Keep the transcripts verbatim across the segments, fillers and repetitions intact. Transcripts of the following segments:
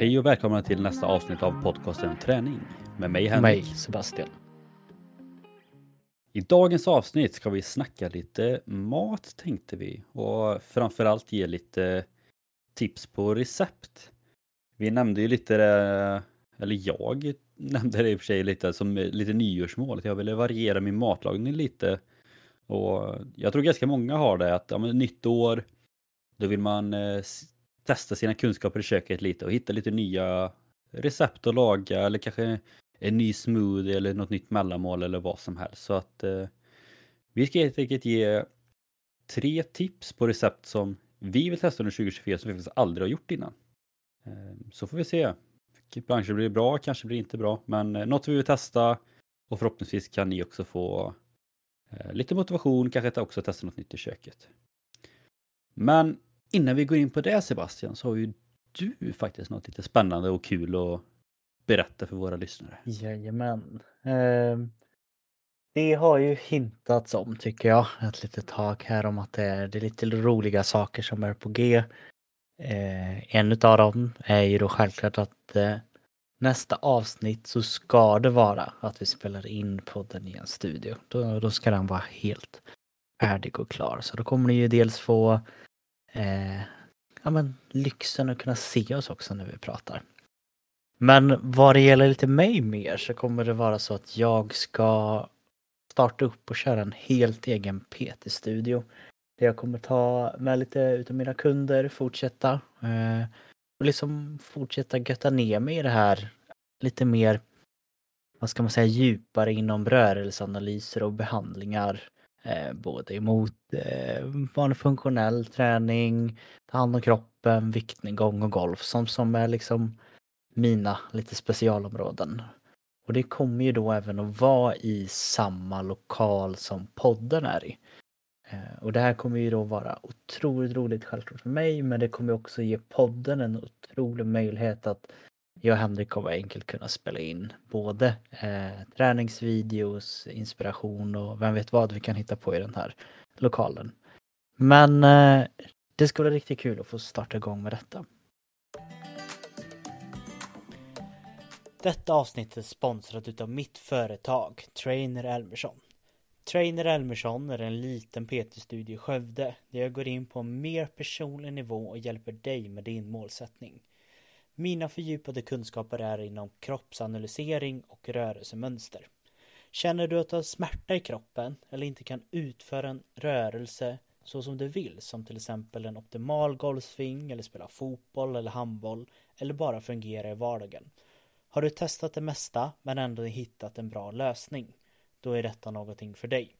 Hej och välkomna till nästa avsnitt av podcasten Träning med mig Henrik. Mig Sebastian. I dagens avsnitt ska vi snacka lite mat tänkte vi och framförallt ge lite tips på recept. Vi nämnde ju lite, eller jag nämnde det i och för sig lite som lite nyårsmål. Jag ville variera min matlagning lite och jag tror ganska många har det att ja, men nytt år då vill man eh, testa sina kunskaper i köket lite och hitta lite nya recept att laga eller kanske en ny smoothie eller något nytt mellanmål eller vad som helst. Så att eh, vi ska helt enkelt ge tre tips på recept som vi vill testa under tjugo tjugofyra som vi faktiskt aldrig har gjort innan. Eh, så får vi se. Kanske blir det bra, kanske blir det inte bra. Men eh, något vi vill testa och förhoppningsvis kan ni också få eh, lite motivation, kanske också testa något nytt i köket. Men innan vi går in på det Sebastian så har ju du faktiskt något lite spännande och kul att berätta för våra lyssnare. Jajamän. Eh, det har ju hintats om tycker jag ett litet tag här om att det är, det är lite roliga saker som är på G. Eh, en av dem är ju då självklart att eh, nästa avsnitt så ska det vara att vi spelar in podden i en studio. Då, då ska den vara helt färdig och klar. Så då kommer ni ju dels få Eh, ja men lyxen att kunna se oss också när vi pratar. Men vad det gäller lite mig mer så kommer det vara så att jag ska starta upp och köra en helt egen P T-studio. Där jag kommer ta med lite utav mina kunder, fortsätta eh, och liksom fortsätta götta ner mig i det här lite mer, vad ska man säga, djupare inom rörelseanalyser och behandlingar. Eh, både emot eh, vanlig funktionell träning, ta hand om kroppen, viktnedgång och golf som, som är liksom mina lite specialområden. Och det kommer ju då även att vara i samma lokal som podden är i. Eh, och det här kommer ju då vara otroligt roligt självklart för mig, men det kommer också ge podden en otrolig möjlighet att jag och Henrik kommer enkelt kunna spela in både eh, träningsvideos, inspiration och vem vet vad vi kan hitta på i den här lokalen. Men eh, det skulle vara riktigt kul att få starta igång med detta. Detta avsnitt är sponsrat utav mitt företag, Trainer Elmersson. Trainer Elmersson är en liten P T-studio i Skövde där jag går in på en mer personlig nivå och hjälper dig med din målsättning. Mina fördjupade kunskaper är inom kroppsanalysering och rörelsemönster. Känner du att du har smärta i kroppen eller inte kan utföra en rörelse så som du vill, som till exempel en optimal golfsving eller spela fotboll eller handboll eller bara fungera i vardagen? Har du testat det mesta men ändå hittat en bra lösning? Då är detta någonting för dig.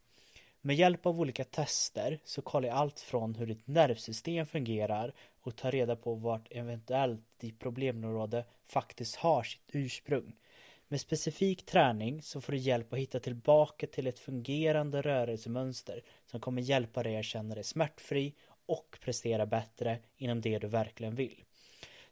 Med hjälp av olika tester så kollar jag allt från hur ditt nervsystem fungerar och tar reda på vart eventuellt ditt problemområde faktiskt har sitt ursprung. Med specifik träning så får du hjälp att hitta tillbaka till ett fungerande rörelsemönster som kommer hjälpa dig att känna dig smärtfri och prestera bättre inom det du verkligen vill.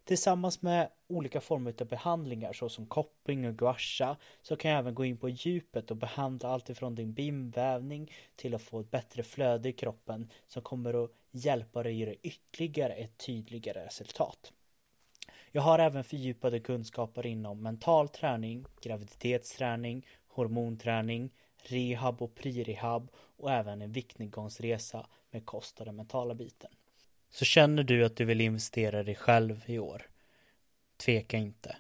Tillsammans med olika former av behandlingar såsom koppling och gua sha så kan jag även gå in på djupet och behandla allt ifrån din bindvävning till att få ett bättre flöde i kroppen som kommer att hjälpa dig att göra ytterligare ett tydligare resultat. Jag har även fördjupade kunskaper inom mental träning, graviditetsträning, hormonträning, rehab och prirehab och även en viktnedgångsresa med kost och den mentala biten. Så känner du att du vill investera dig själv i år? Tveka inte.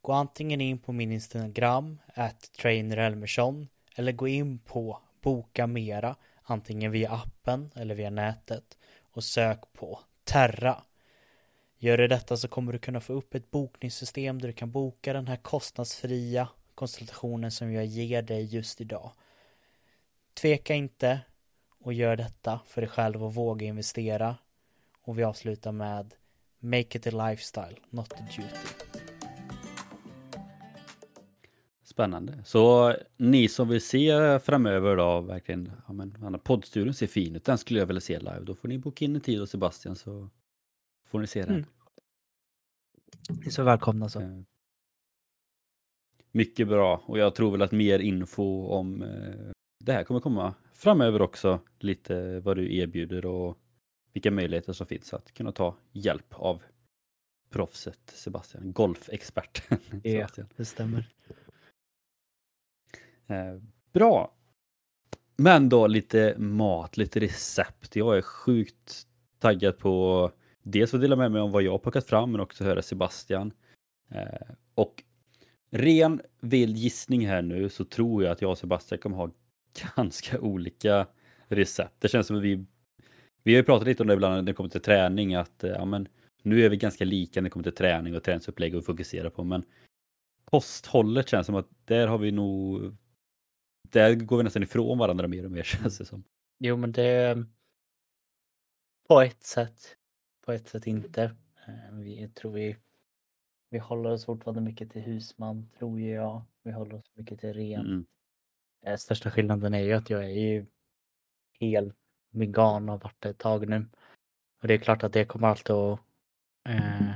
Gå antingen in på min Instagram at trainer elmersson eller gå in på bokamera antingen via appen eller via nätet och sök på Terra. Gör du detta så kommer du kunna få upp ett bokningssystem där du kan boka den här kostnadsfria konsultationen som jag ger dig just idag. Tveka inte och gör detta för dig själv och våga investera. Och vi avslutar med Make it a lifestyle, not a duty. Spännande. Så ni som vill se framöver då, verkligen, ja men poddstudion ser fin ut. Den skulle jag vilja se live. Då får ni boka in en tid hos Sebastian så får ni se den. Mm. Ni är så välkomna så. Mycket bra. Och jag tror väl att mer info om det här kommer komma framöver också. Lite vad du erbjuder och vilka möjligheter som finns att kunna ta hjälp av proffset Sebastian, golfexperten Sebastian. Ja, det stämmer. Eh, bra. Men då lite mat, lite recept. Jag är sjukt taggad på dels att dela med mig om vad jag har plockat fram, men också höra Sebastian. Eh, och ren vild gissning här nu, så tror jag att jag och Sebastian kommer ha ganska olika recept. Det känns som att vi vi har ju pratat lite om det ibland när det kommer till träning, att ja, men nu är vi ganska lika när det kommer till träning och träningsupplägg och fokusera på, men kosthållet känns som att där har vi nog, där går vi nästan ifrån varandra mer och mer, känns det som. Jo, men det på ett sätt, på ett sätt inte. Vi tror vi vi håller oss fortfarande mycket till husman, tror jag. Vi håller oss mycket till ren. Mm. Största skillnaden är ju att jag är ju hel vegan och har varit ett tag nu. Och det är klart att det kommer alltid att eh,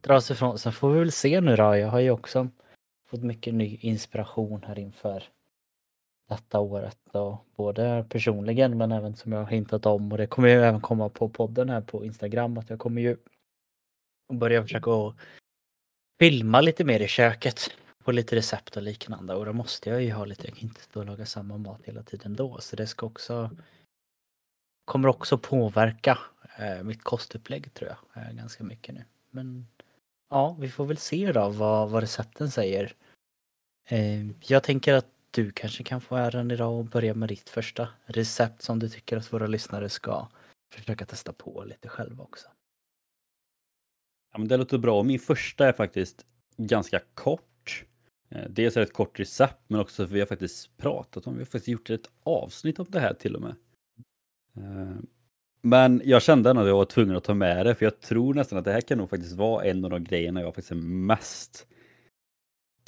dra sig ifrån. Sen får vi väl se nu då. Jag har ju också fått mycket ny inspiration här inför detta året. Då. Både personligen, men även som jag har hintat om. Och det kommer ju även komma på podden här på Instagram. Att jag kommer ju börja försöka att filma lite mer i köket. På lite recept och liknande. Och då måste jag ju ha lite. Jag kan inte stå och laga samma mat hela tiden då. Så det ska också... kommer också påverka eh, mitt kostupplägg, tror jag, eh, ganska mycket nu. Men ja, vi får väl se då vad, vad recepten säger. Eh, jag tänker att du kanske kan få äran idag och börja med ditt första recept som du tycker att våra lyssnare ska försöka testa på lite själva också. Ja, men det låter bra. Min första är faktiskt ganska kort. Eh, dels är det ett kort recept, men också för vi har faktiskt pratat om, vi har faktiskt gjort ett avsnitt om det här till och med. Men jag kände ändå att jag var tvungen att ta med det, för jag tror nästan att det här kan nog faktiskt vara en av de grejerna jag faktiskt är mest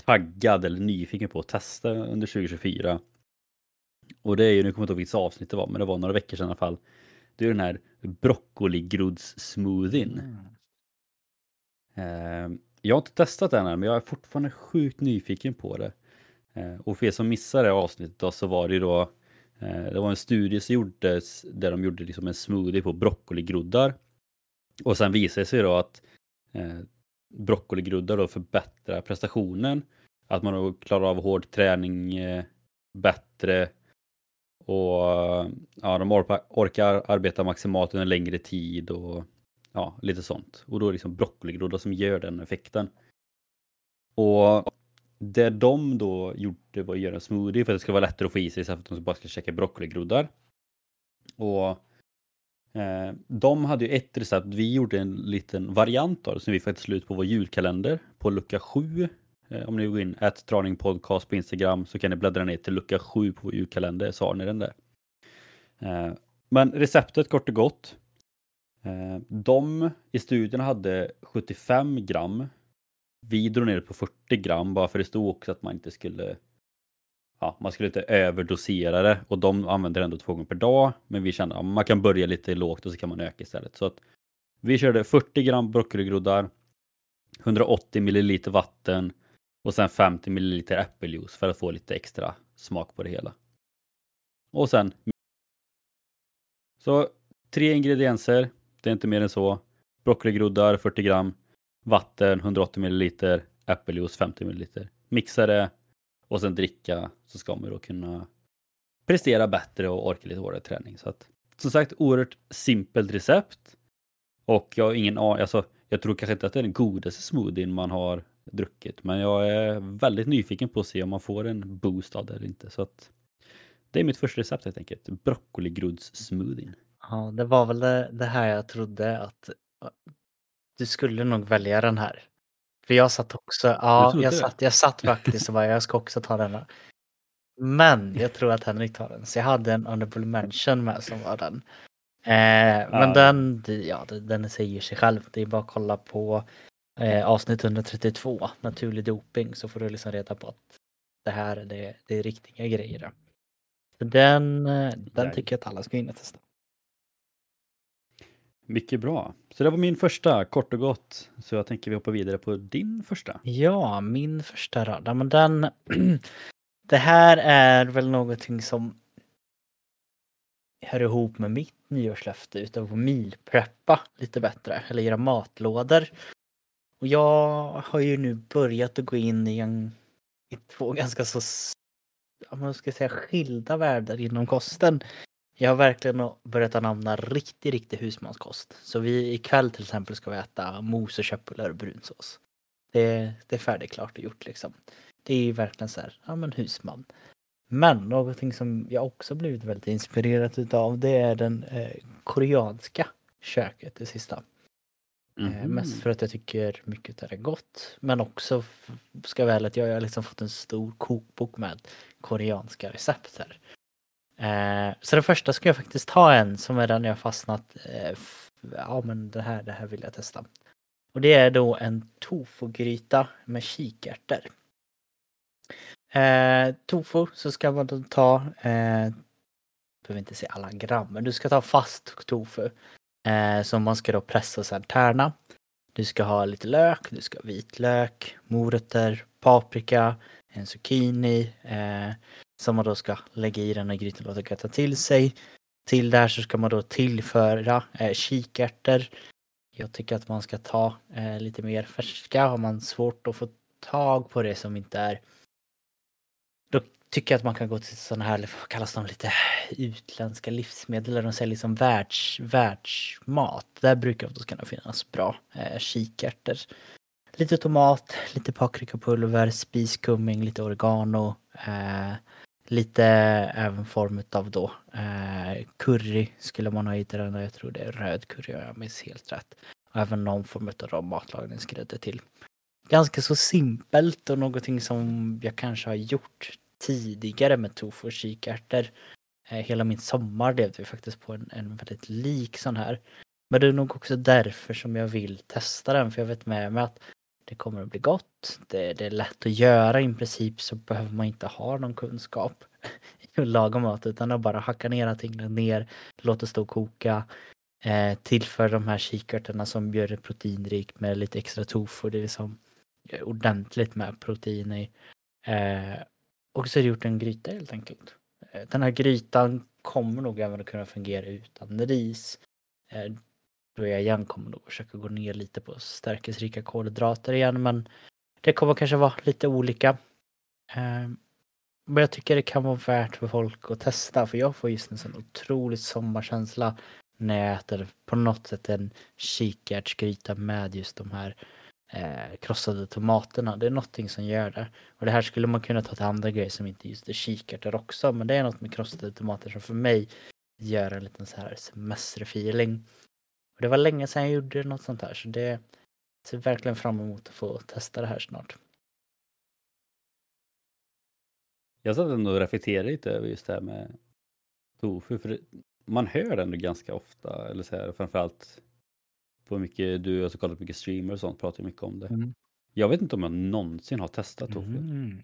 taggad eller nyfiken på att testa under tjugo tjugofyra. Och det är ju, nu kommer jag inte ihåg vilket avsnitt det var, men det var några veckor sedan i alla fall. Det är den här broccoli-grods-smoothien. Mm. Jag har inte testat den här, men jag är fortfarande sjukt nyfiken på det. Och för er som missar det avsnittet då, så var det ju då, det var en studie som gjordes där de gjorde liksom en smoothie på broccoligroddar. Och sen visade det sig då att eh, broccoligroddar då förbättrar prestationen. Att man då klarar av hård träning eh, bättre. Och ja, de orpa, orkar arbeta maximalt under en längre tid och ja, lite sånt. Och då är det liksom broccoligroddar som gör den effekten. Och... det de då gjorde var att göra en smoothie för att det ska vara lättare att få i sig, så att de bara ska käka broccoligroddar. Och eh, de hade ju ett recept. Vi gjorde en liten variant av det som vi faktiskt slut på vår julkalender på lucka sju. Eh, om ni går in at Träning podcast på Instagram, så kan ni bläddra ner till lucka sju på vår julkalender, så har ni den där. Eh, men receptet kort och gott. Eh, de i studien hade sjuttiofem gram. Vi drog ner på fyrtio gram, bara för det stod också att man inte skulle, ja, man skulle inte överdosera det, och de använder ändå två gånger per dag, men vi kände att man kan börja lite lågt och så kan man öka istället. Så att vi körde fyrtio gram broccoligroddar, hundraåttio milliliter vatten och sen femtio milliliter äppeljuice för att få lite extra smak på det hela. Och sen så tre ingredienser, det är inte mer än så. Broccoligroddar fyrtio gram, vatten hundraåttio milliliter, äppeljuice femtio milliliter. Mixa det och sen dricka, så ska man då kunna prestera bättre och orka lite hårdare träning. Så att, som sagt, oerhört simpelt recept. Och jag har ingen aning, alltså, jag tror kanske inte att det är den godaste smoothien man har druckit, men jag är väldigt nyfiken på att se om man får en boost av det eller inte. Så att, det är mitt första recept helt enkelt. Broccoli-grods-smoothien. Ja, det var väl det, det här jag trodde att... du skulle nog välja den här. För jag satt också... Ja, jag, jag, satt, jag satt faktiskt och bara, jag ska också ta den här. Men jag tror att Henrik tar den. Så jag hade en honorable mention med som var den. Eh, men ja. den ja, den säger sig själv. Det är bara att kolla på eh, avsnitt etthundratrettiotvå. Naturlig doping. Så får du liksom reda på att det här det, det är riktiga grejer. Så den, den tycker jag att alla ska in och testa. Mycket bra. Så det var min första, kort och gott. Så jag tänker vi hoppar vidare på din första. Ja, min första rad. Men den, det här är väl någonting som hör ihop med mitt nyårslöfte utav att milpreppa lite bättre. Eller göra matlådor. Och jag har ju nu börjat att gå in i, en, i två ganska så, om man ska säga, skilda världar inom kosten. Jag har verkligen börjat anamna riktig, riktig husmanskost. Så vi ikväll till exempel ska vi äta mos och köttbullar och brunsås. Det, det är färdigklart och gjort liksom. Det är ju verkligen så här, ja men husman. Men någonting som jag också blivit väldigt inspirerad utav, det är den eh, koreanska köket det sista. Mm. Eh, mest för att jag tycker mycket där är gott. Men också ska väl att jag, jag har liksom fått en stor kokbok med koreanska recept här. Eh, så den första ska jag faktiskt ta en som är den jag fastnat. Eh, f- ja men det här, det här vill jag testa. Och det är då en tofu-gryta med kikärtor. Eh, tofu så ska man då ta, eh, behöver inte se alla gram, men du ska ta fast tofu. Eh, som man ska då pressa så här tärna. Du ska ha lite lök, du ska ha vitlök, morötter, paprika, en zucchini. Eh, som man då ska lägga i den här grytan och låta götta till sig. Till där så ska man då tillföra eh, kikärtor. Jag tycker att man ska ta eh, lite mer färska. Har man svårt att få tag på det som inte är, då tycker jag att man kan gå till sådana här, vad kallas de, lite utländska livsmedel där de säljer liksom världs, världsmat. Där brukar det kunna finnas bra eh, kikärtor. Lite tomat, lite paprikapulver, spiskummin, lite oregano, eh, lite även form av då eh, curry skulle man ha i den där. Jag tror det är röd curry, jag minns helt rätt. Och även någon form av matlagningsgrädde till. Ganska så simpelt och någonting som jag kanske har gjort tidigare med tofu och kikärtor. Eh, hela min sommar levde vi faktiskt på en, en väldigt lik sån här. Men det är nog också därför som jag vill testa den, för jag vet med mig att det kommer att bli gott. Det, det är lätt att göra, i princip så behöver man inte ha någon kunskap i att laga mat, utan att bara hacka ner allting ner, låta det stå och koka. Eh, tillför de här kikärtorna som gör det proteinrikt med lite extra tofu, det är liksom ordentligt med protein i. Eh, och så har jag gjort en gryta helt enkelt. Eh, den här grytan kommer nog även att kunna fungera utan ris. Eh, då jag igen kommer nog försöka gå ner lite på stärkelserika kolhydrater igen, men det kommer kanske vara lite olika. Eh, men jag tycker det kan vara värt för folk att testa, för jag får just en sån otrolig sommarkänsla när jag äter på något sätt en kikärtsgryta med just de här eh, krossade tomaterna. Det är någonting som gör det. Och det här skulle man kunna ta till andra grejer som inte just är kikärtor också, men det är något med krossade tomater som för mig gör en liten så här semesterfeeling. Och det var länge sedan jag gjorde något sånt här, så det ser verkligen fram emot att få testa det här snart. Jag satt ändå och reflekterade lite över just det här med tofu, för man hör den ganska ofta, eller så här, framförallt på mycket, du har så kollat mycket streamer och sånt, pratar mycket om det. Mm. Jag vet inte om jag någonsin har testat tofu. Mm.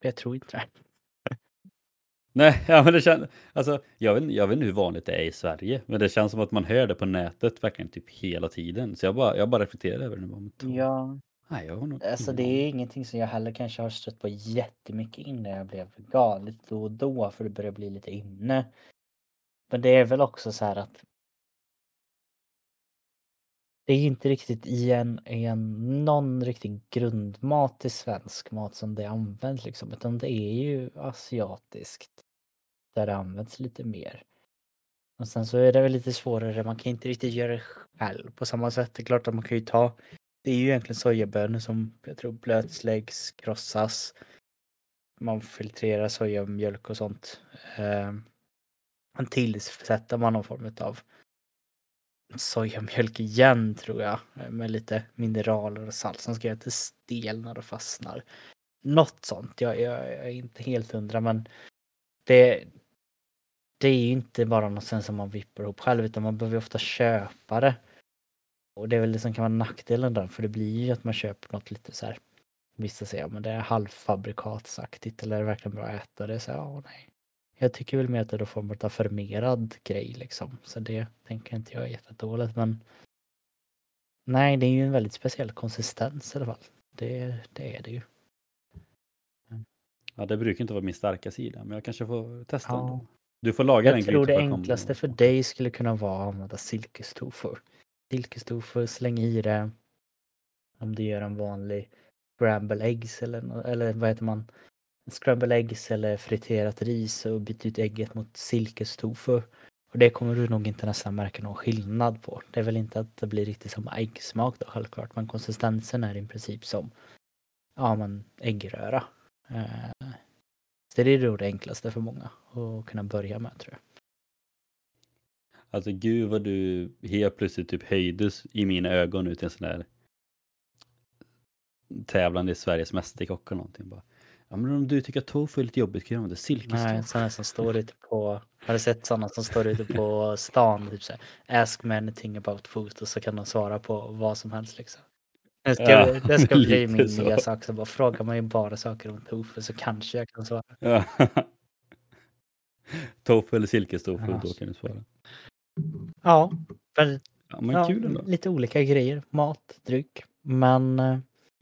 Jag tror inte det. Nej, ja, men det känns, alltså, jag vet, jag vet inte hur vanligt det är i Sverige, men det känns som att man hör det på nätet verkligen typ hela tiden. Så jag bara, jag bara reflekterar över det. Ja. Nej, jag har nog... alltså, det är ingenting som jag heller kanske har stött på jättemycket innan jag blev vegan. Lite då och då, för det börjar bli lite inne. Men det är väl också så här att det är inte riktigt i en, i en någon riktig grundmat till svensk mat som det används liksom, utan det är ju asiatiskt där det används lite mer. Och sen så är det väl lite svårare, man kan inte riktigt göra det själv på samma sätt. Det är klart att man kan ju ta, det är ju egentligen sojabönor som jag tror blötsläggs, krossas, man filtrerar sojamjölk och sånt. Man tillsätter man någon form av sojamjölk igen tror jag, med lite mineraler och salt som ska göra att det stelnar och fastnar. Något sånt, jag, jag, jag är inte helt hundra, men det, det är ju inte bara något sen som man vippar ihop själv, utan man behöver ofta köpa det. Och det är väl det som kan vara nackdelen där, för det blir ju att man köper något lite så här, vissa säger, ja men det är halvfabrikatsaktigt, eller är det verkligen bra att äta det? Så ja, åh nej. Jag tycker väl mer att det är form av förmerad grej liksom. Så det tänker inte jag är jättedåligt, men nej, det är ju en väldigt speciell konsistens i alla fall. Det, det är det ju. Mm. Ja, det brukar inte vara min starka sida, men jag kanske får testa ja. den. Du får laga jag den. Jag tror det enklaste för dig skulle kunna vara att använda silkestofu. silkesstoffar, släng i det. Om du gör en vanlig scramble eggs eller, eller vad heter man? Scramble eggs eller friterat ris och byt ut ägget mot silkesstoffar. Och det kommer du nog inte nästan märka någon skillnad på. Det är väl inte att det blir riktigt samma äggsmak då, självklart. Men konsistensen är i princip som ja, men äggröra. Så det är då det enklaste för många att kunna börja med, tror jag. Alltså gud vad du helt plötsligt typ höjdes i mina ögon ut i en sån där tävlande i Sveriges mästerkock eller någonting. Bara, ja, men om du tycker att tofu är lite jobbigt kan jag använda silkestoff. Nej, sådana som står ute på, har du sett sådana som står ute på stan typ så här, ask me anything about food, och så kan de svara på vad som helst liksom. Det ska, ja, det ska bli min så. Nya sak, så bara frågar man ju bara saker om tofu så kanske jag kan svara. Ja. Tofu eller silkestofu, ja. Då kan du svara. Ja, för, ja, men ja, kul ändå. Lite olika grejer, mat, dryck, men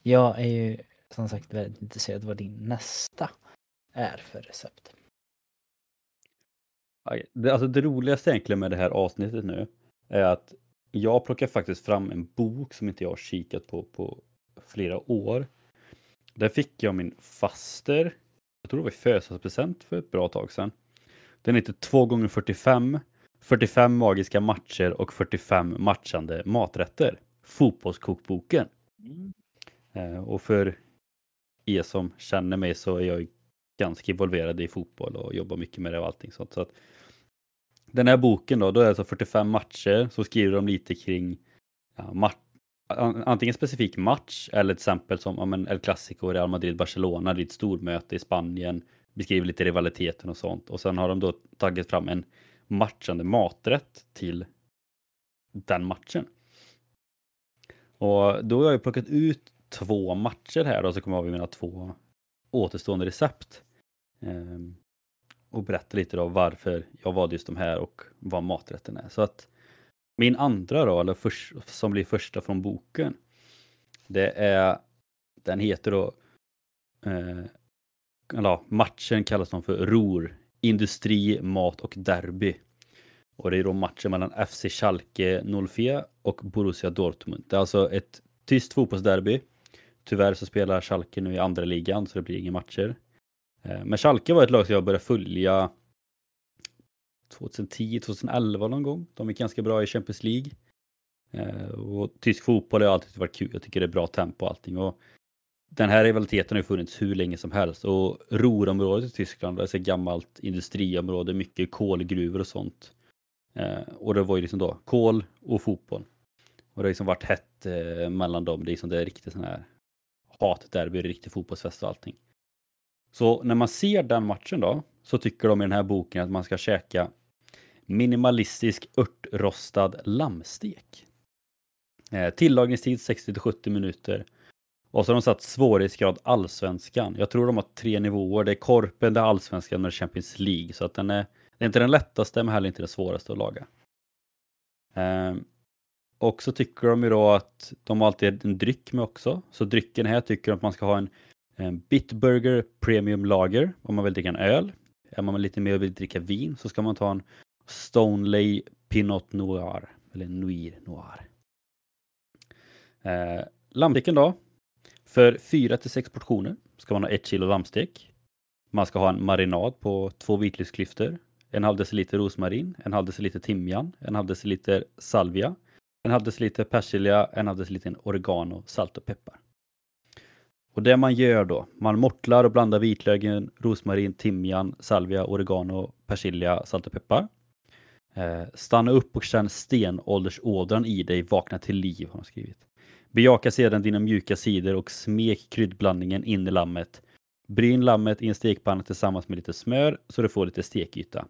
jag är ju som sagt väldigt intresserad vad din nästa är för recept. Det, alltså det roligaste egentligen med det här avsnittet nu är att jag plockar faktiskt fram en bok som inte jag har kikat på på flera år. Där fick jag min faster, jag tror det var i födelsedagspresent för ett bra tag sedan. Den heter två gånger fyrtiofem, fyrtiofem magiska matcher och fyrtiofem matchande maträtter. Fotbollskokboken. Mm. Och för er som känner mig så är jag ganska involverad i fotboll och jobbar mycket med det och allting sånt. Så att den här boken då, då är det alltså fyrtiofem matcher, så skriver de lite kring ja, mat- antingen specifik match eller till exempel som ja, men El Clásico, Real Madrid, Barcelona, det är ett stormöte i Spanien, beskriver lite rivaliteten och sånt. Och sen har de då tagit fram en matchande maträtt till den matchen. Och då har jag plockat ut två matcher här och så kommer jag av mina två återstående recept. Ehm, och berätta lite då varför jag valde just de här och vad maträtten är. Så att min andra då, eller först, som blir första från boken, det är, den heter då, eh, eller, matchen kallas de för Ruhr, industri, mat och derby. Och det är då matchen mellan F C Schalke noll fyra och Borussia Dortmund. Det är alltså ett tyst fotbollsderby. Tyvärr så spelar Schalke nu i andra ligan så det blir inga matcher. Men Schalke var ett lag som jag började följa tjugohundratio till tjugohundraelva någon gång. De gick ganska bra i Champions League. Och tysk fotboll har alltid varit kul. Jag tycker det är bra tempo och allting. Och den här rivaliteten har funnits hur länge som helst. Och Ruhrområdet i Tyskland är ett gammalt industriområde. Mycket kolgruvor och sånt. Och det var ju liksom då kol och fotboll. Och det har liksom varit hett eh, mellan dem. Det är liksom det är riktigt sån här hatderby, riktigt fotbollsfest och allting. Så när man ser den matchen då, så tycker de i den här boken att man ska käka minimalistisk örtrostad lammstek. Eh, tillagningstid sextio till sjuttio minuter. Och så har de satt svårighetsgrad allsvenskan. Jag tror de har tre nivåer. Det är korpen, det är allsvenskan och det är Champions League. Så att den är, det är inte den lättaste men heller inte den svåraste att laga. Eh, Och så tycker de ju då att de alltid har en dryck med också. Så drycken här tycker de att man ska ha en, en Bitburger Premium Lager. Om man vill dricka en öl. Är man lite mer och vill dricka vin så ska man ta en Stoneleigh Pinot Noir. Eller Nuir Noir. Eh, lammsteken då. För fyra till sex portioner ska man ha ett kilo lammstek. Man ska ha en marinad på två vitlöksklyftor. En halv deciliter rosmarin. En halv deciliter timjan. En halv deciliter salvia. En halv deciliter persilja, en halv deciliter oregano, salt och peppar. Och det man gör då, man mortlar och blandar vitlöken, rosmarin, timjan, salvia, oregano, persilja, salt och peppar. Eh, stanna upp och känn stenåldersådran i dig, vakna till liv har de skrivit. Bejaka sedan dina mjuka sidor och smek kryddblandningen in i lammet. Bryn lammet i en stekpanna tillsammans med lite smör så du får lite stekyta.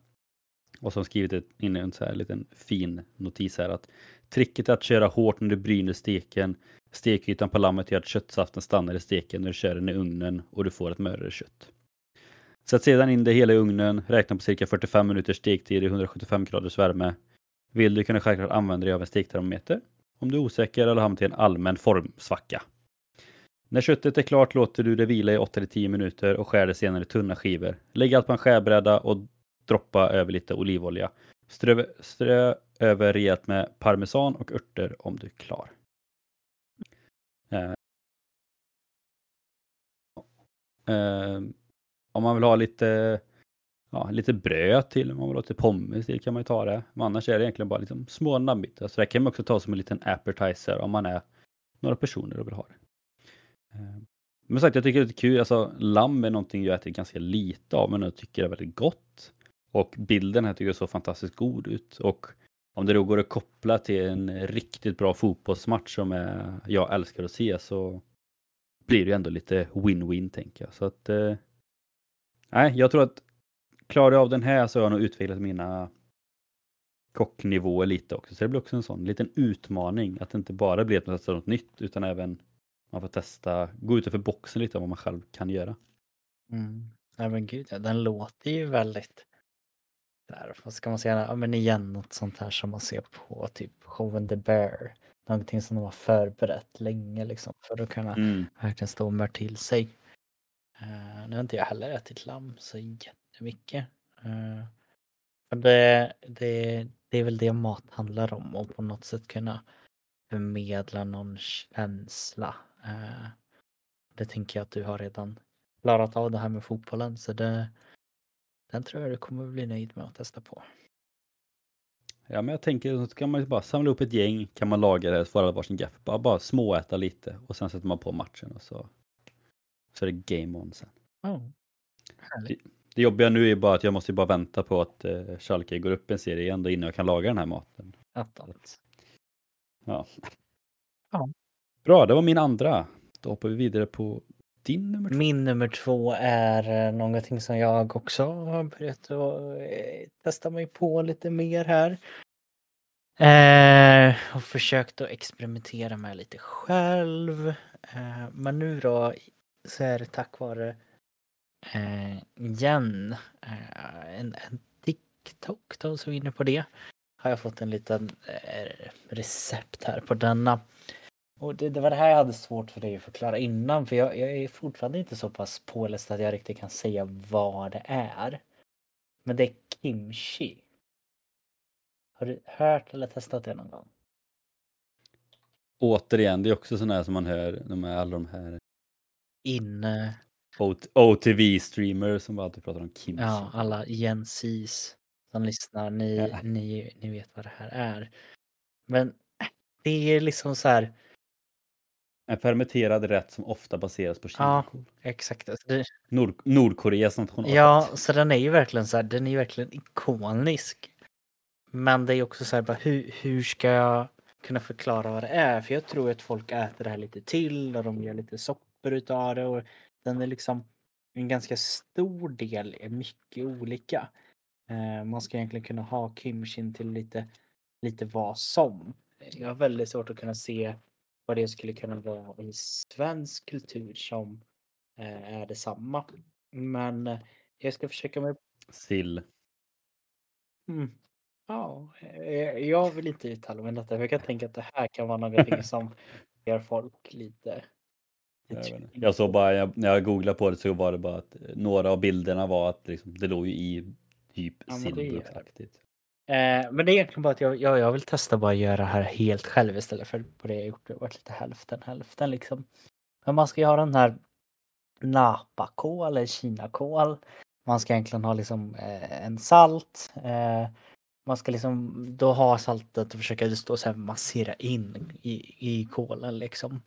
Och som skrivit in en så här liten fin notis här att tricket är att köra hårt när du bryner steken. Stekytan på lammet gör att köttsaften stannar i steken när du kör den i ugnen och du får ett mörare kött. Sätt sedan in det hela i ugnen, räkna på cirka fyrtiofem minuters stektid i hundrasjuttiofem graders värme. Vill du kunna självklart använda dig av en stektermometer om du är osäker eller hamnar till en allmän formsvacka. När köttet är klart låter du det vila i åtta till tio minuter och skär det senare i tunna skivor. Lägg allt på en skärbräda och droppa över lite olivolja. Strö, strö överrejat med parmesan och örter om du är klar. Eh. Eh. Om man vill ha lite, ja, lite bröd till, om man vill ha lite pommes till, kan man ju ta det. Men annars är det egentligen bara liksom små namnbitar. Så det kan man också ta som en liten appetizer om man är några personer och vill ha det. Eh. Men sagt, jag tycker det är lite kul. Alltså, lamm är någonting jag äter ganska lite av, men jag tycker det är väldigt gott. Och bilden här tycker jag så fantastiskt god ut. Och om det då går att koppla till en riktigt bra fotbollsmatch som är, jag älskar att se, så blir det ju ändå lite win-win, tänker jag. Så att, eh, nej, jag tror att klarar jag av den här så har jag nog utvecklat mina kocknivåer lite också. Så det blir också en sån liten utmaning att det inte bara blir att man testar något nytt, utan även man får testa, gå utanför boxen lite om vad man själv kan göra. Mm. Nej men gud, ja, den låter ju väldigt... Där, vad ska man säga? Ja, men igen något sånt här som man ser på typ Show and the Bear. Någonting som de har förberett länge liksom, för att kunna mm. verkligen stå och mör till sig. Uh, nu har inte jag heller ätit lamm så jättemycket. Uh, men det, det, det är väl det mat handlar om, och på något sätt kunna förmedla någon känsla. Uh, det tänker jag att du har redan klarat av det här med fotbollen, så det den tror jag du kommer bli nöjd med att testa på. Ja, men jag tänker så kan man bara samla upp ett gäng, kan man laga det, så får alla varsin gaff. Bara, bara småäta lite och sen sätter man på matchen och så, så är det game on sen. Oh. Det, det jobbiga nu är bara att jag måste bara vänta på att eh, Schalke går upp en serie igen då innan jag kan laga den här maten. Attans. Ja. Ja. Bra, det var min andra. Då hoppar vi vidare på din nummer två. Min nummer två är någonting som jag också har börjat att testa mig på lite mer här. Eh, och försökt att experimentera med lite själv. Eh, men nu då så är det tack vare eh, igen eh, en, en TikTok då, så inne på det. Har jag fått en liten eh, recept här på denna. Och det, det var det här jag hade svårt för dig att förklara innan. För jag, jag är fortfarande inte så pass påläst att jag riktigt kan säga vad det är. Men det är kimchi. Har du hört eller testat det någon gång? Återigen, det är också sådana här som man hör. De här, alla de här... Inne... O T V-streamers som alltid pratar om kimchi. Ja, alla Jensis som lyssnar. Ni, ja. ni, ni vet vad det här är. Men det är liksom så här... En fermenterad rätt som ofta baseras på kinakål. Ja, exakt. Det... Nord- Nordkoreas nationalrätt. Ja, så den är ju verkligen så här, den är ju verkligen ikonisk. Men det är också så här, bara, hur, hur ska jag kunna förklara vad det är? För jag tror att folk äter det här lite till och de gör lite soppor utav det. Och den är liksom en ganska stor del, är mycket olika. Eh, man ska egentligen kunna ha kimchi till lite, lite vad som. Jag har väldigt svårt att kunna se vad det skulle kunna vara i svensk kultur som eh, är detsamma. Men eh, jag ska försöka med... Sill. Mm. Ja, eh, jag vill inte uttala mig detta. Jag kan tänka att det här kan vara någonting som gör folk lite... Jag, jag såg bara, jag, när jag googlade på det så var det bara att några av bilderna var att liksom, det låg ju i typ ja, sillbruksaktigt. Eh, men det är egentligen bara att jag, jag, jag vill testa bara att göra det här helt själv istället för på det jag gjort. Det har varit lite hälften, hälften liksom. Men man ska ju ha den här napakål eller kinakål. Man ska egentligen ha liksom eh, en salt. Eh, man ska liksom då ha saltet och försöka just då så här massera in i, i kålen liksom.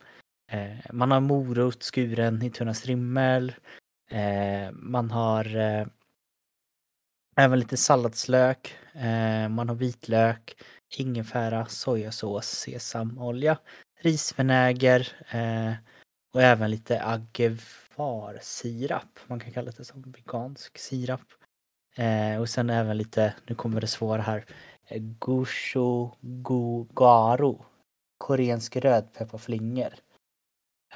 Eh, man har morot skuren i tunna strimmel. Eh, man har... Eh, Även lite salladslök, eh, man har vitlök, ingefära, sojasås, sesamolja, risvinäger eh, och även lite agevarsirap. Man kan kalla det som vegansk sirap. Eh, och sen även lite, nu kommer det svåra här, gochugaru, koreansk rödpepparflingor.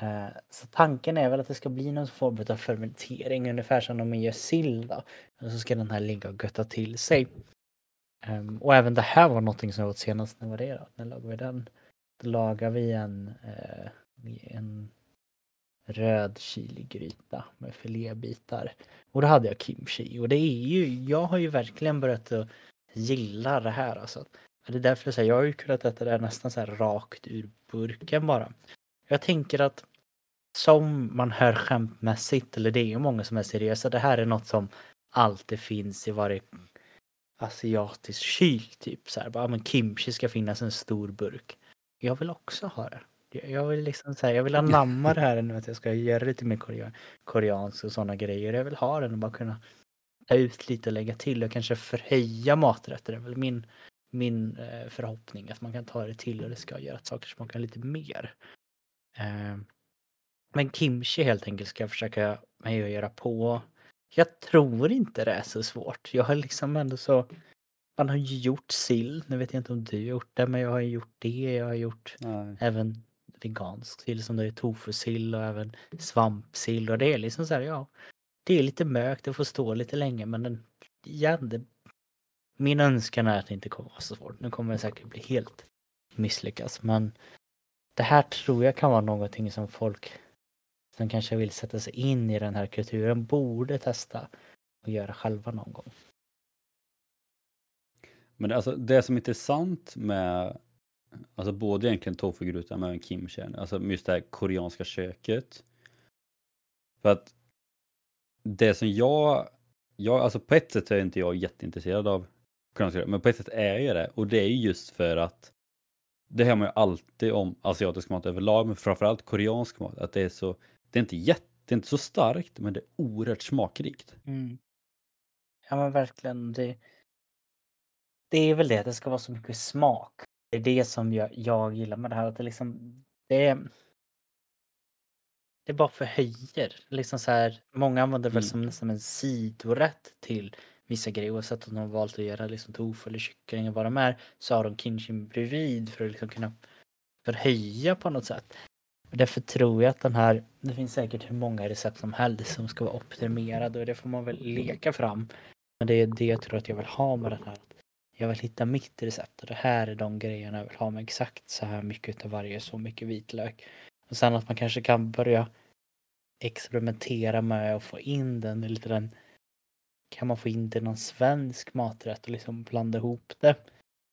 Eh, så tanken är väl att det ska bli någon form av fermentering, ungefär som när man gör sill då. Och så ska den här ligga och götta till sig. Um, och även det här var någonting som jag åt senast. När var det då? När lagade vi den? Då lagade vi en, eh, en röd chiligryta med filébitar. Och då hade jag kimchi. Och det är ju, jag har ju verkligen börjat att gilla det här. Alltså. Det är därför jag säger, jag har ju kunnat äta det här nästan så här rakt ur burken bara. Jag tänker att som man hör skämtmässigt, eller det är ju många som är seriösa, det här är något som alltid finns i varje asiatisk kyl typ så här, bara men kimchi ska finnas en stor burk. Jag vill också ha det. Jag vill liksom säga, jag vill anamma det här än att jag ska göra lite mer korean, koreansk och sådana grejer. Jag vill ha den och bara kunna ta ut lite och lägga till och kanske förhöja maträtter. Det är väl min, min förhoppning att man kan ta det till och det ska göra att saker smakar lite mer. Men kimchi helt enkelt ska jag försöka mig att göra på. Jag tror inte det är så svårt. Jag har liksom ändå så... Man har ju gjort sill. Nu vet jag inte om du har gjort det, men jag har gjort det. Jag har gjort Nej. även vegansk sill som det är tofusill och även svampsill. Och det är liksom så här, ja... Det är lite mökt, det får stå lite länge, men den... Ja, det, min önskan är att det inte kommer vara så svårt. Nu kommer det säkert bli helt misslyckas, men... Det här tror jag kan vara någonting som folk som kanske vill sätta sig in i den här kulturen borde testa och göra själva någon gång. Men alltså det som är intressant med alltså både egentligen tofugrutan men även kimchi, alltså just det här koreanska köket. För att det som jag, jag alltså på ett sätt är inte jag jätteintresserad av koreanska, men på ett sätt är jag det, och det är just för att det hör man ju alltid om asiatisk mat överlag, men framförallt koreansk mat, att det är så, det är inte jätte, det är inte så starkt, men det är oerhört smakrikt. Mm. Ja men verkligen, det, det är väl det att det ska vara så mycket smak. Det är det som jag, jag gillar med det här, att det liksom, det, det bara förhöjer. Liksom så här, många använder väl mm. som nästan en sidorätt till vissa grejer, oavsett om de har valt att göra liksom tofu eller kyckling och vad de är, så har de kimchi bredvid för att liksom kunna förhöja på något sätt. Därför tror jag att den här, det finns säkert hur många recept som helst som ska vara optimerade, och det får man väl leka fram. Men det är det jag tror att jag vill ha med den här. Jag vill hitta mitt recept, och det här är de grejerna jag vill ha med, exakt så här mycket av varje, så mycket vitlök. Och sen att man kanske kan börja experimentera med och få in den, lite den, kan man få in till någon svensk maträtt och liksom blanda ihop det.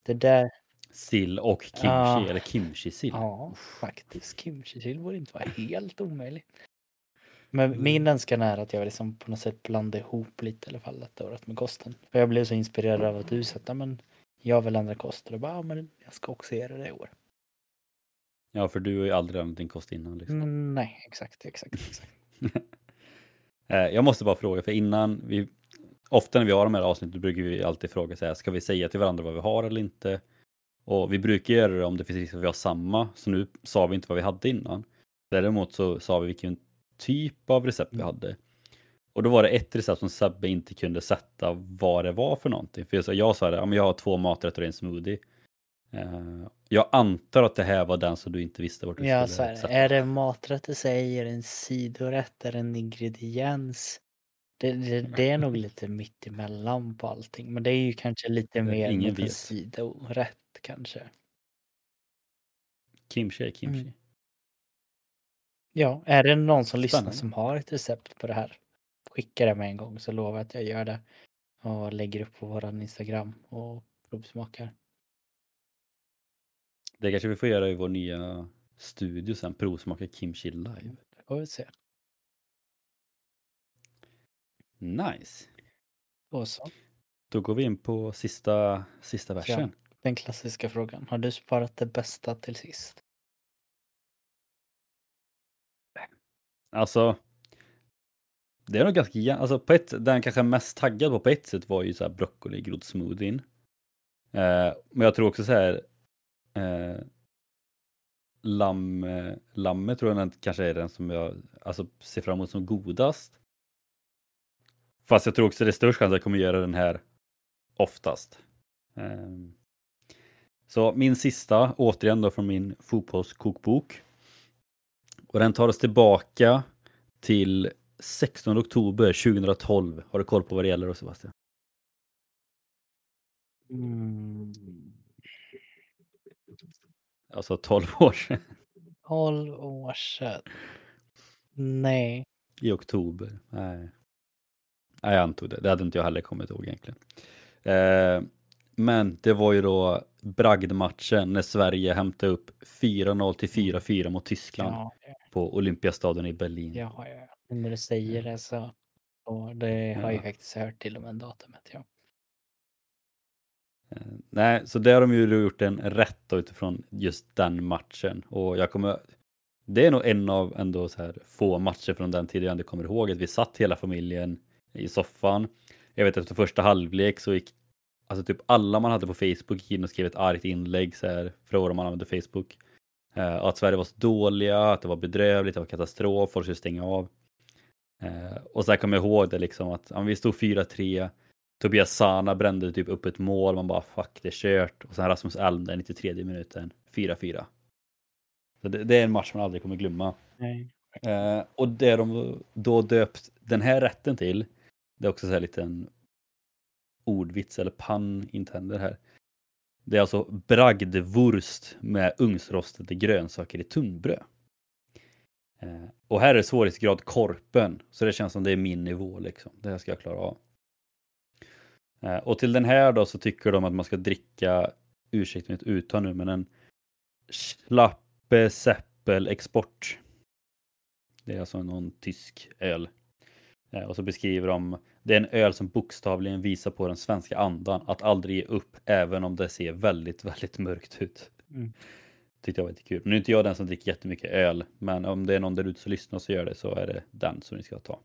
Det där... Sill och kimchi, ja. Eller kimchi-sill. Ja, faktiskt. Kimchi-sill borde inte vara helt omöjligt. Men mm. min önskan är att jag liksom på något sätt blanda ihop lite i alla fall detta året med kosten. För jag blev så inspirerad av att du satt, men jag vill ändra koster och bara, ja, men jag ska också göra det i år. Ja, för du har ju aldrig ändrat din kost innan. Liksom. Mm, nej, exakt, exakt, exakt. Jag måste bara fråga, för innan vi... Ofta när vi har de här avsnitten brukar vi alltid fråga så här, ska vi säga till varandra vad vi har eller inte? Och vi brukar göra det om det finns risk att vi har samma, så nu sa vi inte vad vi hade innan. Däremot så sa vi vilken typ av recept vi hade. Och då var det ett recept som Sebbe inte kunde sätta vad det var för någonting. För jag sa, jag sa det, om jag har två maträtter och en smoothie. Jag antar att det här var den som du inte visste vart du ja, skulle sätta. Är det maträtt i sig, är det en sidorätt, är det en ingrediens? Det, det, det är nog lite mitt emellan på allting. Men det är ju kanske lite mer på sidorätt kanske. Kimchi är kimchi. Mm. Ja, är det någon som lyssnar Spännande. som har ett recept på det här? Skicka det med en gång, så lovar jag att jag gör det. Och lägger upp på våran Instagram och provsmakar. Det kanske vi får göra i vår nya studio sen. Provsmaka kimchi live. Det får vi se. Nice. Och så. Då går vi in på sista, sista versen. Ja, den klassiska frågan. Har du sparat det bästa till sist? Alltså, det är nog ganska... Alltså på ett, den kanske mest taggad på på ett sätt var ju så här broccoli grodsmoothien. Eh, men jag tror också så här... Eh, lamm, lamme tror jag kanske är den som jag alltså, ser fram emot som godast. Fast jag tror också det är störst chans att jag kommer göra den här oftast. Så min sista, återigen då från min fotbollskokbok. Och den tar oss tillbaka till sextonde oktober tjugotolv. Har du koll på vad det gäller då, Sebastian? Mm. Alltså tolv år sedan. tolv år sedan. Nej. I oktober, nej. Nej, jag antog det. Det hade inte jag heller kommit ihåg egentligen. Eh, Men det var ju då bragdmatchen när Sverige hämtade upp fyra noll till fyra fyra mot Tyskland ja, ja. på Olympiastadion i Berlin. Ja, ja. När du säger det så. Och det har ja. jag faktiskt hört till och med datumet, ja. Nej, så där har de ju gjort en rätt då, utifrån just den matchen. Och jag kommer... Det är nog en av ändå så här få matcher från den tiden jag ändå kommer ihåg. Att vi satt hela familjen i soffan. Jag vet att efter första halvlek så gick... Alltså typ alla man hade på Facebook in och skrev ett argt inlägg så här, från man använde Facebook. Eh, att Sverige var så dåliga, att det var bedrövligt, det var katastrof, folk skulle stänga av. Eh, och så här kommer jag ihåg det liksom att ja, vi stod fyra tre. Tobias Sana brände typ upp ett mål. Man bara, fuck, det är kört. Och sen Rasmus Elm där i nittiotredje minuten. fyra fyra. Så det, det är en match man aldrig kommer glömma. Nej. Eh, och det de då döpt den här rätten till, det är också så här liten ordvits eller pan intender här. Det är alltså bragdwurst med ugnsrostade grönsaker i tunnbröd. Eh, och här är svårighetsgrad korpen. Så det känns som det är min nivå liksom. Det här ska jag klara av. Eh, och till den här då så tycker de att man ska dricka, ursäkta mitt uttal nu, men en Schlappe Zappel Export. Det är alltså någon tysk öl. Eh, och så beskriver de, det är en öl som bokstavligen visar på den svenska andan att aldrig ge upp även om det ser väldigt, väldigt mörkt ut. Mm. Tyckte jag var lite kul. Nu är inte jag den som dricker jättemycket öl, men om det är någon där ute som lyssnar så gör det, så är det den som ni ska ta.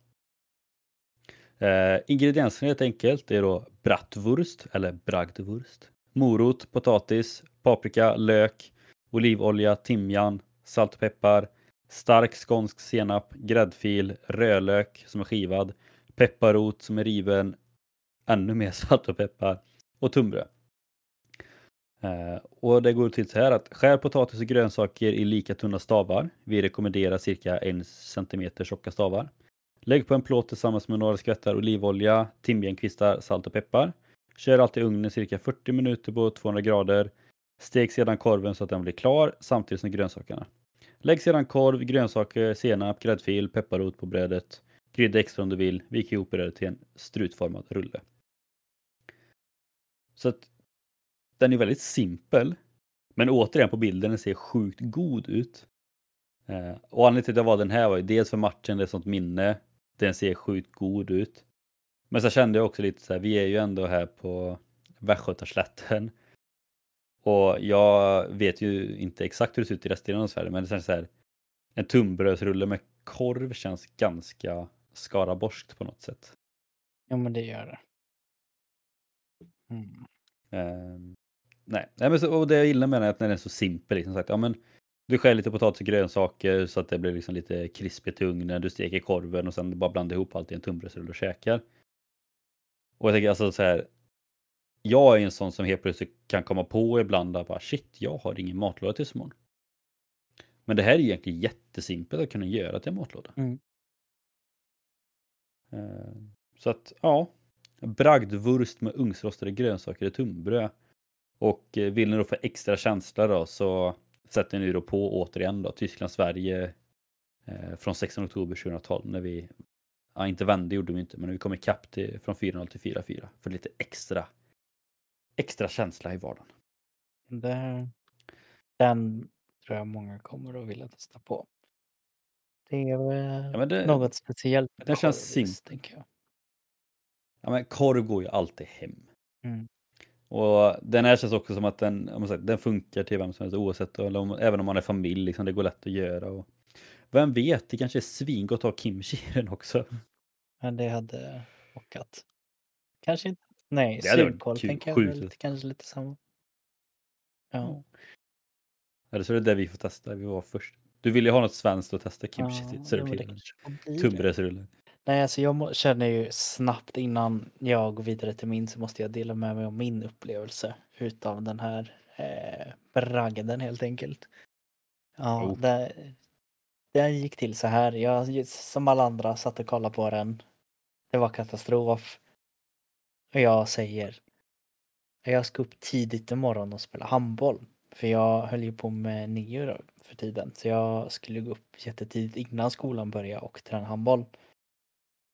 Eh, ingredienserna helt enkelt är då bratwurst eller bragdwurst, morot, potatis, paprika, lök, olivolja, timjan, salt och peppar, stark skånsk senap, gräddfil, rödlök som är skivad, pepparrot som är riven, ännu mer salt och peppar och tunnbröd. Eh, och det går till så här att skär potatis och grönsaker i lika tunna stavar. Vi rekommenderar cirka en centimeter tjocka stavar. Lägg på en plåt tillsammans med några skvättar olivolja, timjankvistar, salt och peppar. Kör alltid ugnen cirka fyrtio minuter på tvåhundra grader. Stek sedan korven så att den blir klar samtidigt som grönsakerna. Lägg sedan korv, grönsaker, senap, gräddfil, pepparrot på brödet. Krydda extra om du vill. Vik ihop brödet till en strutformad rulle. Så att den är väldigt simpel. Men återigen på bilden, den ser sjukt god ut. Eh, och anledningen till det var den här var ju dels för matchen, det är sånt minne. Den ser sjukt god ut. Men så kände jag också lite så här, vi är ju ändå här på Västgötaslätten. Och jag vet ju inte exakt hur det ser ut i resten av Sverige, men det känns så här, en tunnbrödsrulle med korv känns ganska skaraborskt på något sätt. Ja, men det gör det. Mm. Eh, nej. nej, men så, och det jag gillar med den är att när den är så simpel, liksom sagt, ja men du skär lite potatis och grönsaker så att det blir liksom lite krispigt i ugnen. Du steker korven och sen bara blandar ihop allt i en tunnbrödsrulle och käkar. Och jag tänker alltså så här, jag är en sån som helt plötsligt kan komma på ibland att bara shit, jag har ingen matlåda tills imorgon. Men det här är egentligen jättesimpelt att kunna göra till en matlåda. Mm. Så att ja, bragdwurst med ugnsrostade grönsaker i tunnbröd. Och vill ni då få extra känsla då så sätter ni då på återigen då Tyskland-Sverige eh, från sextonde oktober tjugohundratolv när vi, ja inte vände gjorde vi inte, men när vi kom ikapp till, från fyra noll till fyra fyra för lite extra extra känsla i vardagen. Det, den tror jag många kommer att vilja testa på. Det är väl ja, det, något speciellt. Det känns simpelt. Ja, men korv går ju alltid hem. Mm. Och den här känns också som att den, om man säger, den funkar till vem som helst oavsett, eller om, även om man är familj, liksom, det går lätt att göra. Och vem vet, det kanske är svingott att ha kimchi i den också. Men det hade hockat. Kanske inte. Nej, surkål tänker jag väl, kanske lite samma. Ja. Eller så är det där vi får testa, vi var först. Du ville ju ha något svenskt att testa kimchi ja, så det blir tunnbrödsrullen. Nej, alltså jag må- känner ju snabbt innan jag går vidare till min så måste jag dela med mig om min upplevelse utav den här eh, bragden helt enkelt. Ja, oh. det, det gick till så här. Jag som alla andra satt och kollade på den. Det var katastrof. Och jag säger jag ska upp tidigt imorgon och spela handboll. För jag höll ju på med nio för tiden. Så jag skulle gå upp jättetidigt innan skolan började och träna handboll.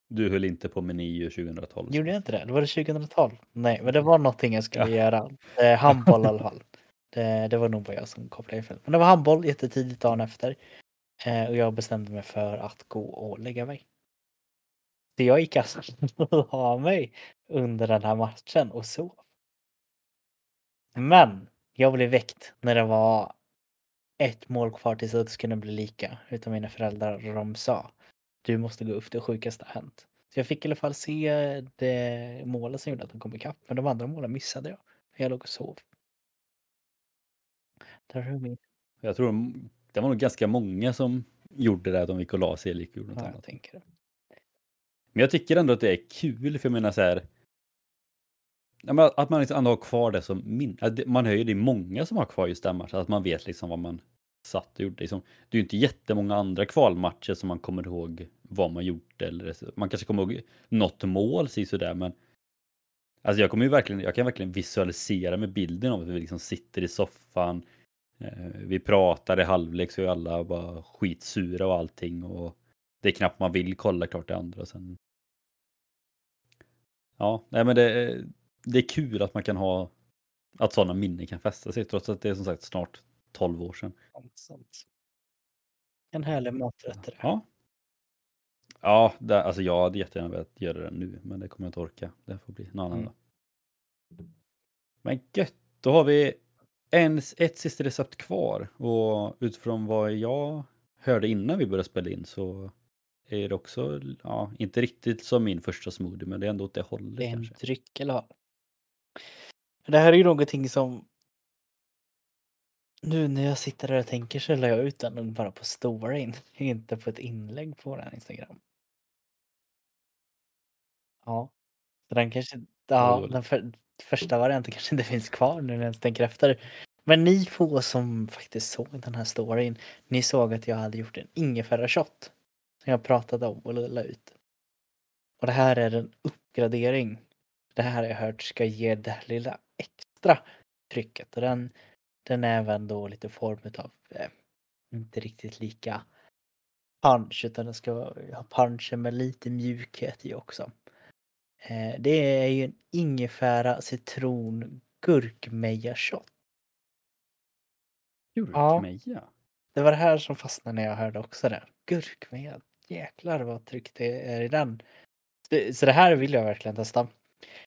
Du höll inte på menyer tjugohundratolv. Gjorde jag inte det? Det var det tjugohundratolv. Nej, men det var någonting jag skulle ja. göra. Eh, handboll i alla fall. Det, det var nog bara jag som kopplade i fel. Men det var handboll jättetidigt dagen efter. Eh, och jag bestämde mig för att gå och lägga mig. Så jag gick alltså och la mig under den här matchen och sov. Men jag blev väckt när det var ett mål kvar tills det skulle bli lika. Utan mina föräldrar, de sa: du måste gå upp, det sjukaste har hänt. Så jag fick i alla fall se det målet som gjorde att de kom ikapp. Men de andra målen missade jag. Jag låg och sov. Jag tror de, det var nog ganska många som gjorde det. De gick och la sig eller gjorde något ja, annat. Jag det. Men jag tycker ändå att det är kul. För jag menar så här, att man liksom ändå har kvar det som min, man hör ju det är många som har kvar just den matchen. Att man vet liksom vad man satt och gjorde. Liksom, det är ju inte jättemånga andra kvalmatcher som man kommer ihåg vad man gjort. Eller, man kanske kommer ihåg något mål så där, men alltså jag, kommer ju verkligen, jag kan verkligen visualisera med bilden av att vi liksom sitter i soffan. Vi pratar i halvlek så är alla bara skitsura och allting. Och det är knappt man vill kolla klart det andra. Och sen... Ja, nej men det, det är kul att man kan ha att sådana minnen kan fästa sig trots att det är som sagt snart tolv år sedan. En härlig maträtt. Ja, ja det, alltså jag hade jättegärna velat göra det nu. Men det kommer jag inte orka. Det får bli någon annan mm. Men gött, då har vi En, ett sista recept kvar, och utifrån vad jag hörde innan vi började spela in så är det också, ja, inte riktigt som min första smoothie, men det är ändå åt det hållet. Det är en dryck eller vad? Det här är ju någonting som nu när jag sitter där och tänker så lägger jag ut den bara på storyn, inte på ett inlägg på den här Instagram. Ja, så den kanske, ja, den för... första varianten kanske inte finns kvar nu när jag tänker efter. Men ni få som faktiskt såg den här storyn, ni såg att jag hade gjort en ingefära shot som jag pratade om och la ut. Och det här är en uppgradering. Det här jag hört ska ge det här lilla extra trycket. Och den, den är även då lite form av eh, inte riktigt lika punch, utan den ska ha punchen med lite mjukhet i också. Det är ju en ingefära, citron, gurkmeja shot. Gurkmeja? Ja, det var det här som fastnade när jag hörde också det. Gurkmeja, jäklar vad tryck det är i den. Så det här vill jag verkligen testa.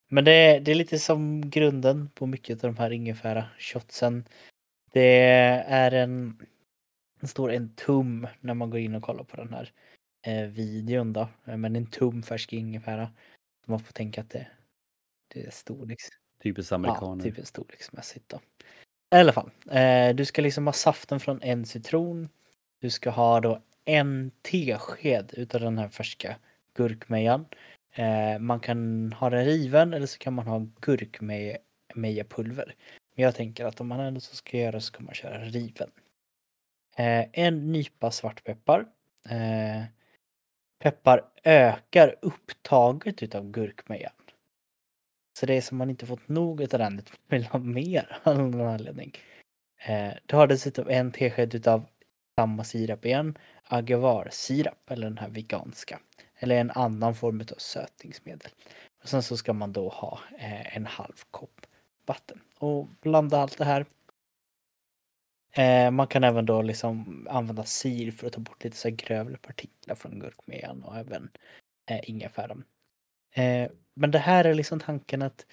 Men det är, det är lite som grunden på mycket av de här ingefära shotsen. Det är en, det står en tum när man går in och kollar på den här eh, videon då. Men en tum färsk ingefära. Man får tänka att det, det är storleks... Typiskt amerikaner. Ja, typiskt storleksmässigt då. I alla fall, eh, du ska liksom ha saften från en citron. Du ska ha då en tesked utav den här färska gurkmejan. Eh, man kan ha den riven eller så kan man ha gurkmejapulver. Men jag tänker att om man ändå så ska göra så kan man köra riven. Eh, en nypa svartpeppar. Eh, Peppar ökar upptaget utav gurkmejan. Så det är som man inte fått nog utav den, vill ha mer av någon anledning. Eh, du har dessutom en tesked utav samma sirap igen. Agavar-sirap, eller den här veganska. Eller en annan form utav sötningsmedel. Och sen så ska man då ha eh, en halv kopp vatten. Och blanda allt det här. Eh, man kan även då liksom använda sir för att ta bort lite så här grövre partiklar från gurkmejan och även eh, ingefäran. Eh, men det här är liksom tanken att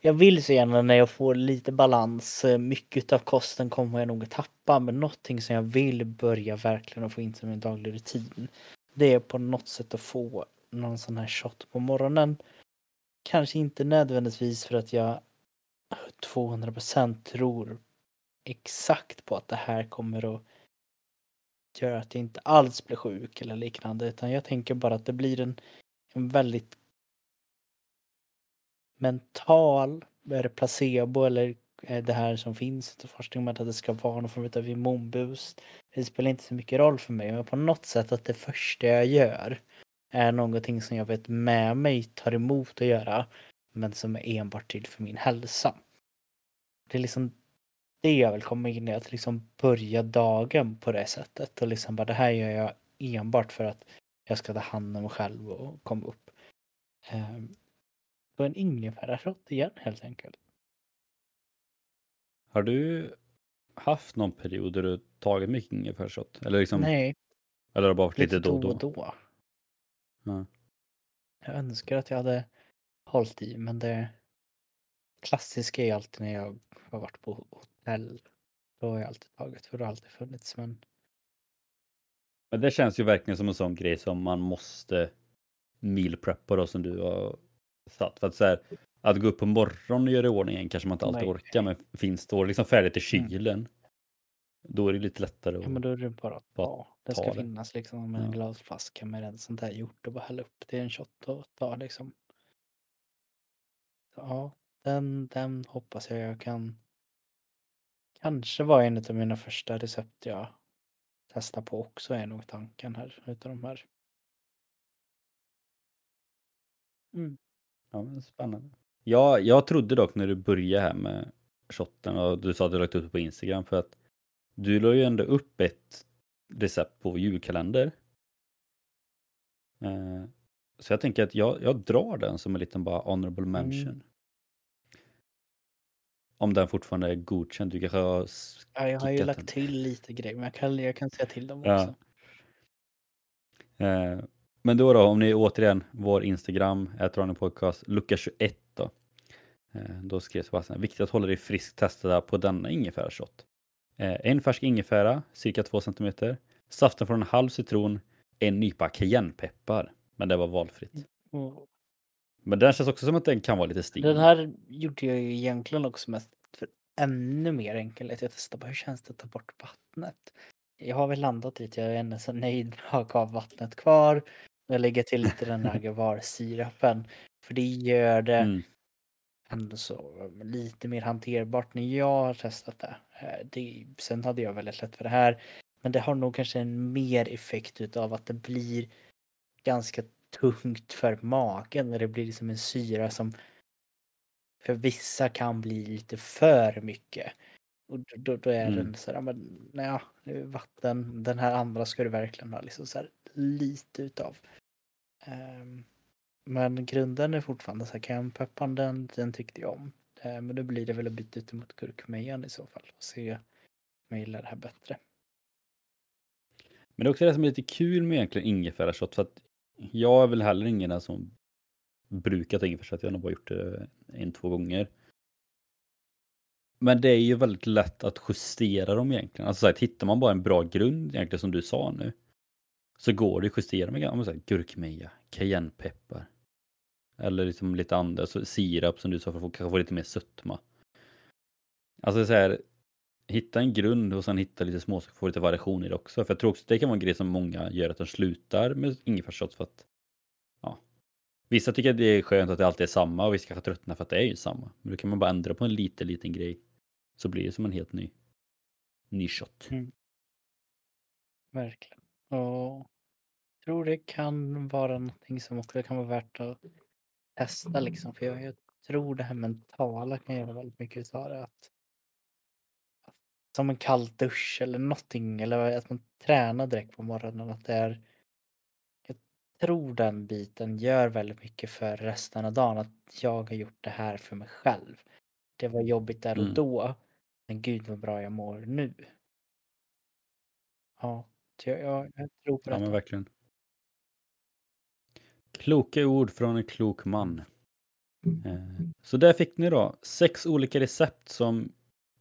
jag vill så gärna när jag får lite balans, mycket av kosten kommer jag nog att tappa, men någonting som jag vill börja verkligen att få in som en daglig rutin, det är på något sätt att få någon sån här shot på morgonen. Kanske inte nödvändigtvis för att jag tvåhundra procent tror exakt på att det här kommer att göra att jag inte alls blir sjuk eller liknande, utan jag tänker bara att det blir en, en väldigt mental placebo, eller det här som finns i forskning med att det ska vara någon form av immunboost. Det spelar inte så mycket roll för mig, men på något sätt att det första jag gör är någonting som jag vet med mig tar emot att göra, men som är enbart till för min hälsa. Det är liksom det jag väl kommer in i, att liksom börja dagen på det sättet. Och liksom bara, det här gör jag enbart för att jag ska ta hand om mig själv och komma upp. Så en ingefärashot igen helt enkelt. Har du haft någon period där du tagit mycket ingefärashot? Eller liksom, nej. Eller bara lite, lite då och då? då. Ja. Jag önskar att jag hade hållit i, men det klassiska är alltid när jag har varit på hotell. Då har jag alltid tagit, för det har alltid funnits. Men... men det känns ju verkligen som en sån grej som man måste mealpreppa då, som du har satt. För att, så här, att gå upp på morgonen och göra i ordningen kanske man inte alltid nej. orkar, men finns det liksom färdigt i kylen, mm. då är det lite lättare att... Ja, men då är det bara att ta. Det ska ta finnas det. Liksom en ja. glasflaska med en sånt här gjort och bara hälla upp det i en shot och ta liksom. Så, ja, den, den hoppas jag jag kan... Kanske var en av mina första recept jag testar på också, är nog tanken här utav de här. Mm. Ja, men spännande. Ja, jag trodde dock när du började här med shotten och du sa att du lagt upp på Instagram, för att du la ju ändå upp ett recept på julkalender. Eh, så jag tänker att jag, jag drar den som en liten bara honorable mention. Mm. Om den fortfarande är godkänd. Du kanske har ja, jag har ju lagt den till lite grejer, men jag kan, jag kan säga till dem också. Ja. Eh, men då då, om ni återigen vår Instagram, ät traning podcast, lucka tjugoett då. Eh, då skrev Sebastian, viktigt att hålla dig friskt, testa där på denna ingefärashot. Eh, en färsk ingefära, cirka två centimeter. Saften från en halv citron, en nypa cayennepeppar. Men det var valfritt. Mm. Men den känns också som att den kan vara lite stig. Den här gjorde jag ju egentligen också mest för ännu mer enkelhet. Jag testade bara, hur känns det att ta bort vattnet? Jag har väl landat dit, jag är ännu så nöjd med att ha kvar vattnet kvar. Jag lägger till lite den här agavar-sirapen. För det gör det mm. ändå så lite mer hanterbart när jag har testat det. det. Sen hade jag väldigt lätt för det här. Men det har nog kanske en mer effekt utav att det blir ganska tungt för magen, när det blir liksom en syra som för vissa kan bli lite för mycket. Och då, då är mm. den så här, men nej, det är vatten. Den här andra ska du verkligen ha liksom så här lite utav. Um, men grunden är fortfarande så här, cayennepeppar, den, den tyckte jag om. Uh, men då blir det väl att byta ut mot gurkmejan i så fall och se om jag gillar det här bättre. Men det är också det som är lite kul med egentligen ingefärashot, för att jag är väl heller ingen som brukat ingefärshot. Jag har nog bara gjort det en, två gånger. Men det är ju väldigt lätt att justera dem egentligen. Alltså så här, hittar man bara en bra grund egentligen som du sa nu, så går det att justera med så här, gurkmeja, cayennepeppar. Eller liksom lite andra, så sirap som du sa, för att få, kanske få lite mer sötma. Alltså så här, hitta en grund och sen hitta lite små, så får lite variation i det också. För jag tror också det kan vara en grej som många gör, att de slutar med ingefärshot för att ja. Vissa tycker att det är skönt att det alltid är samma, och vissa kanske tröttnar för att det är ju samma. Men då kan man bara ändra på en liten, liten grej, så blir det som en helt ny ny shot. Mm. Verkligen. Och jag tror det kan vara någonting som också kan vara värt att testa liksom. För jag, jag tror det här mentala kan göra väldigt mycket utav det, att som en kall dusch eller någonting, eller att man tränar direkt på morgonen, att det är, jag tror den biten gör väldigt mycket för resten av dagen, att jag har gjort det här för mig själv. Det var jobbigt där och mm. då, men gud vad bra jag mår nu. Ja, jag, jag, jag tror på det. Ja, men verkligen. Kloka ord från en klok man. Mm. Så där fick ni då sex olika recept som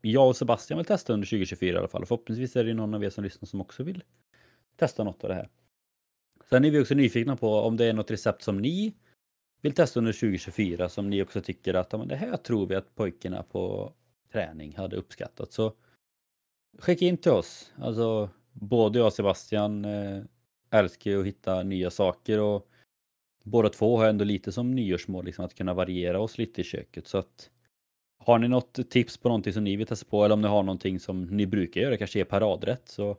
jag och Sebastian vill testa under tjugo tjugofyra i alla fall. Förhoppningsvis är det någon av er som lyssnar som också vill testa något av det här. Sen är vi också nyfikna på om det är något recept som ni vill testa under tjugo tjugofyra, som ni också tycker att men det här tror vi att pojkarna på träning hade uppskattat. Så skicka in till oss. Alltså, både jag och Sebastian älskar att hitta nya saker, och båda två har ändå lite som nyårsmål liksom, att kunna variera oss lite i köket. Så att har ni något tips på någonting som ni vill testa på, eller om ni har någonting som ni brukar göra, kanske är paradrätt, så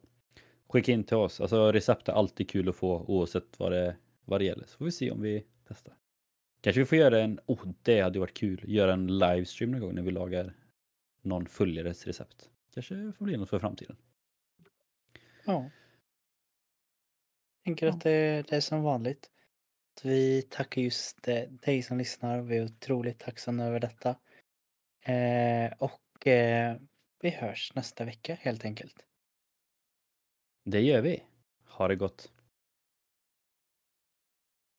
skicka in till oss. Alltså recept är alltid kul att få, oavsett vad det, vad det gäller. Så får vi se om vi testar. Kanske vi får göra en, oh det hade varit kul, göra en livestream någon gång när vi lagar någon följares recept. Kanske får bli något för framtiden. Ja. Jag tänker att det, det är som vanligt. Vi tackar just dig som lyssnar. Vi är otroligt tacksamma över detta. Eh, och eh, vi hörs nästa vecka helt enkelt. Det gör vi. Ha det gott.